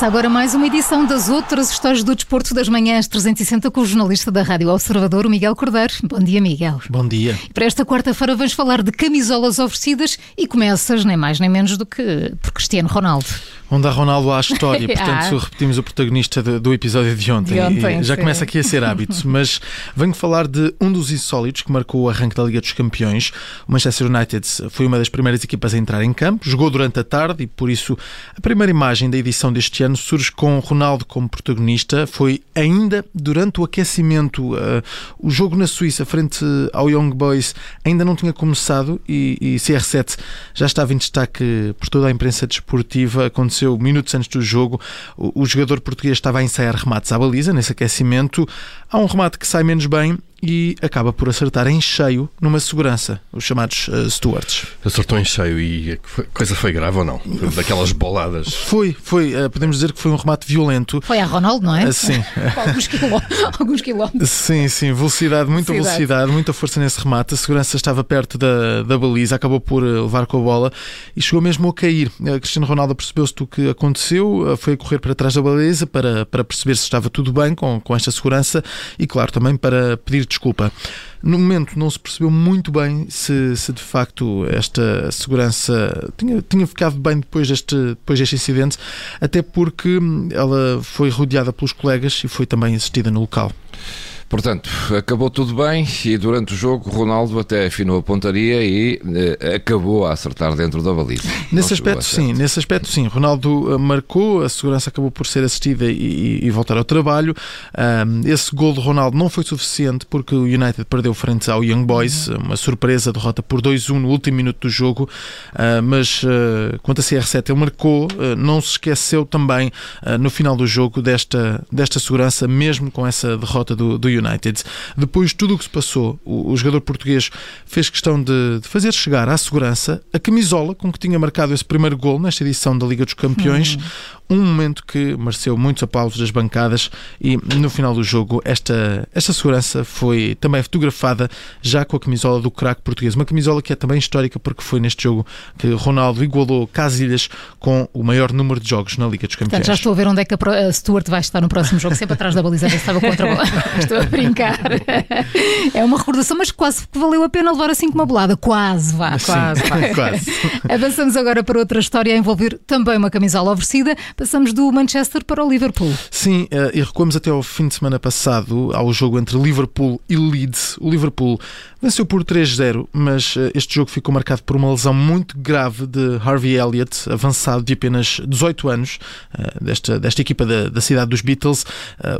Começa agora mais uma edição das Outras Histórias do Desporto das Manhãs 360 com o jornalista da Rádio Observador, o Miguel Cordeiro. Bom dia, Miguel. Bom dia. Para esta quarta-feira vamos falar de camisolas oferecidas e começas nem mais nem menos do que por Cristiano Ronaldo. Onde há Ronaldo há história, portanto repetimos o protagonista do episódio de ontem. Já começa aqui a ser hábito, mas venho falar de um dos insólitos que marcou o arranque da Liga dos Campeões. O Manchester United foi uma das primeiras equipas a entrar em campo, jogou durante a tarde e por isso a primeira imagem da edição deste ano surge com Ronaldo como protagonista. Foi ainda durante o aquecimento. O jogo na Suíça frente ao Young Boys ainda não tinha começado e CR7 já estava em destaque por toda a imprensa desportiva. Aconteceu minutos antes do jogo. O jogador português estava a ensaiar remates à baliza nesse aquecimento. Há um remate que sai menos bem e acaba por acertar em cheio numa segurança, os chamados stewards. Acertou em cheio e a coisa foi grave ou não? Foi daquelas boladas? Foi, podemos dizer que foi um remate violento. Foi a Ronaldo, não é? Sim. Alguns quilómetros. Sim, velocidade, muita força nesse remate. A segurança estava perto da baliza, acabou por levar com a bola e chegou mesmo a cair. Cristiano Ronaldo percebeu-se do que aconteceu, foi a correr para trás da baliza para perceber se estava tudo bem com esta segurança e, claro, também para pedir desculpa. No momento não se percebeu muito bem se de facto esta segurança tinha ficado bem depois deste incidente, até porque ela foi rodeada pelos colegas e foi também assistida no local. Portanto, acabou tudo bem e durante o jogo Ronaldo até afinou a pontaria e acabou a acertar dentro da baliza. Nesse aspecto sim. Ronaldo marcou, a segurança acabou por ser assistida e voltar ao trabalho. Esse gol de Ronaldo não foi suficiente porque o United perdeu frente ao Young Boys, uma surpresa derrota por 2-1 no último minuto do jogo, mas quanto a CR7 ele marcou, não se esqueceu também no final do jogo desta segurança, mesmo com essa derrota do United. Depois de tudo o que se passou, o jogador português fez questão de fazer chegar à segurança a camisola com que tinha marcado esse primeiro gol nesta edição da Liga dos Campeões, um momento que mereceu muitos aplausos das bancadas e no final do jogo esta segurança foi também fotografada já com a camisola do craque português, uma camisola que é também histórica porque foi neste jogo que Ronaldo igualou Casillas com o maior número de jogos na Liga dos Campeões. Portanto, já estou a ver onde é que a Stuart vai estar no próximo jogo, sempre atrás da baliza, que estava contra a bola. Estou a brincar. É uma recordação, mas quase que valeu a pena levar assim com uma bolada. Quase. Avançamos agora para outra história a envolver também uma camisola oferecida. Passamos do Manchester para o Liverpool. Sim, e recuamos até ao fim de semana passado, ao jogo entre Liverpool e Leeds. O Liverpool venceu por 3-0, mas este jogo ficou marcado por uma lesão muito grave de Harvey Elliott, avançado de apenas 18 anos, desta equipa da cidade dos Beatles.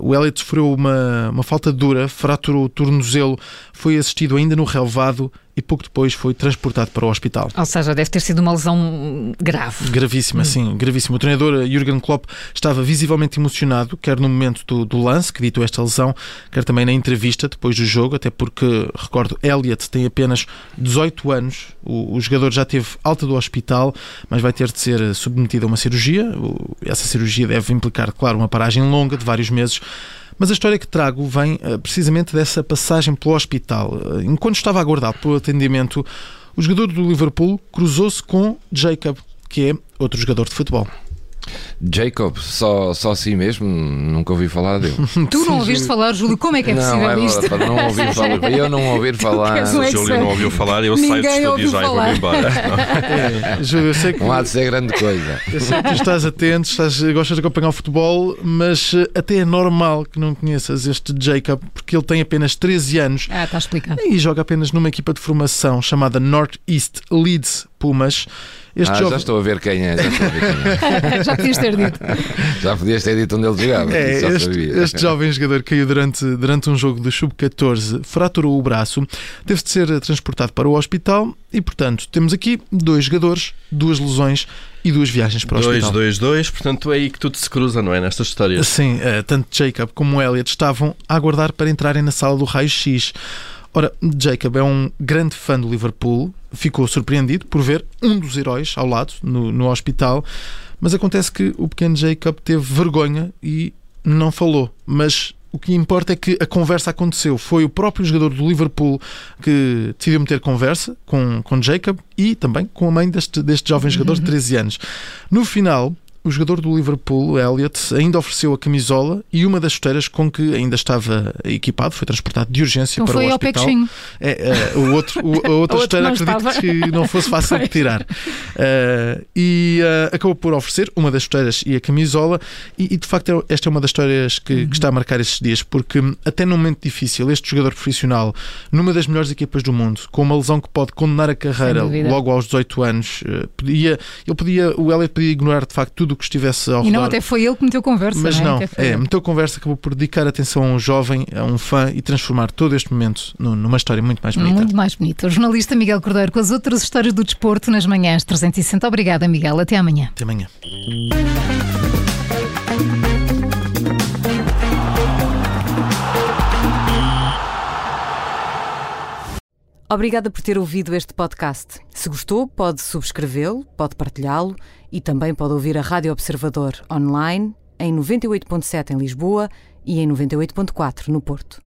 O Elliott sofreu uma falta dura, fraturou o tornozelo, foi assistido ainda no relvado e pouco depois foi transportado para o hospital. Ou seja, deve ter sido uma lesão grave. Gravíssima, sim, gravíssima. O treinador Jürgen Klopp estava visivelmente emocionado, quer no momento do lance, que ditou esta lesão, quer também na entrevista depois do jogo, até porque, recordo, Elliott tem apenas 18 anos, o jogador já teve alta do hospital, mas vai ter de ser submetido a uma cirurgia. Essa cirurgia deve implicar, claro, uma paragem longa de vários meses. Mas a história que trago vem precisamente dessa passagem pelo hospital. Enquanto estava a aguardar pelo atendimento, o jogador do Liverpool cruzou-se com Jacob, que é outro jogador de futebol. Jacob, só assim mesmo, nunca ouvi falar dele. Tu não ouviste falar, Júlio, como é que é possível isto? Não ouvi falar, eu não ouvi falar. Se o Júlio não ouviu falar, eu saio do estúdio já e vou-me embora. Júlio, eu sei que... Não há de ser grande coisa. Eu sei que tu estás atento, gostas de acompanhar o futebol, mas até é normal que não conheças este Jacob, porque ele tem apenas 13 anos. Está explicado. E joga apenas numa equipa de formação chamada North East Leeds Pumas. Já estou a ver quem é. Já podias ter dito. Já podias ter dito onde ele jogava. Este jovem jogador caiu durante um jogo do Sub-14, fraturou o braço, teve de ser transportado para o hospital e, portanto, temos aqui 2 jogadores, 2 lesões e 2 viagens para o hospital. 2, portanto é aí que tudo se cruza, não é? Nestas histórias. Sim, tanto Jacob como Elliott estavam a aguardar para entrarem na sala do raio-x. Ora, Jacob é um grande fã do Liverpool, ficou surpreendido por ver um dos heróis ao lado, no hospital, mas acontece que o pequeno Jacob teve vergonha e não falou, mas... O que importa é que a conversa aconteceu. Foi o próprio jogador do Liverpool que decidiu meter conversa com Jacob e também com a mãe deste jovem jogador de 13 anos. No final, o jogador do Liverpool, Elliott, ainda ofereceu a camisola e uma das chuteiras com que ainda estava equipado, foi transportado de urgência para o hospital. A outra chuteira acredito que não fosse fácil de tirar. Acabou por oferecer uma das chuteiras e a camisola e de facto esta é uma das histórias que está a marcar estes dias, porque até num momento difícil, este jogador profissional, numa das melhores equipas do mundo, com uma lesão que pode condenar a carreira logo aos 18 anos, o Elliott podia ignorar de facto tudo do que estivesse ao redor. E não, até foi ele que meteu conversa. Mas não, meteu conversa, acabou por dedicar atenção a um jovem, a um fã e transformar todo este momento numa história muito mais bonita. Muito mais bonita. O jornalista Miguel Cordeiro com as outras histórias do desporto nas manhãs 360. Obrigada, Miguel. Até amanhã. Até amanhã. Obrigada por ter ouvido este podcast. Se gostou, pode subscrevê-lo, pode partilhá-lo e também pode ouvir a Rádio Observador online em 98.7 em Lisboa e em 98.4 no Porto.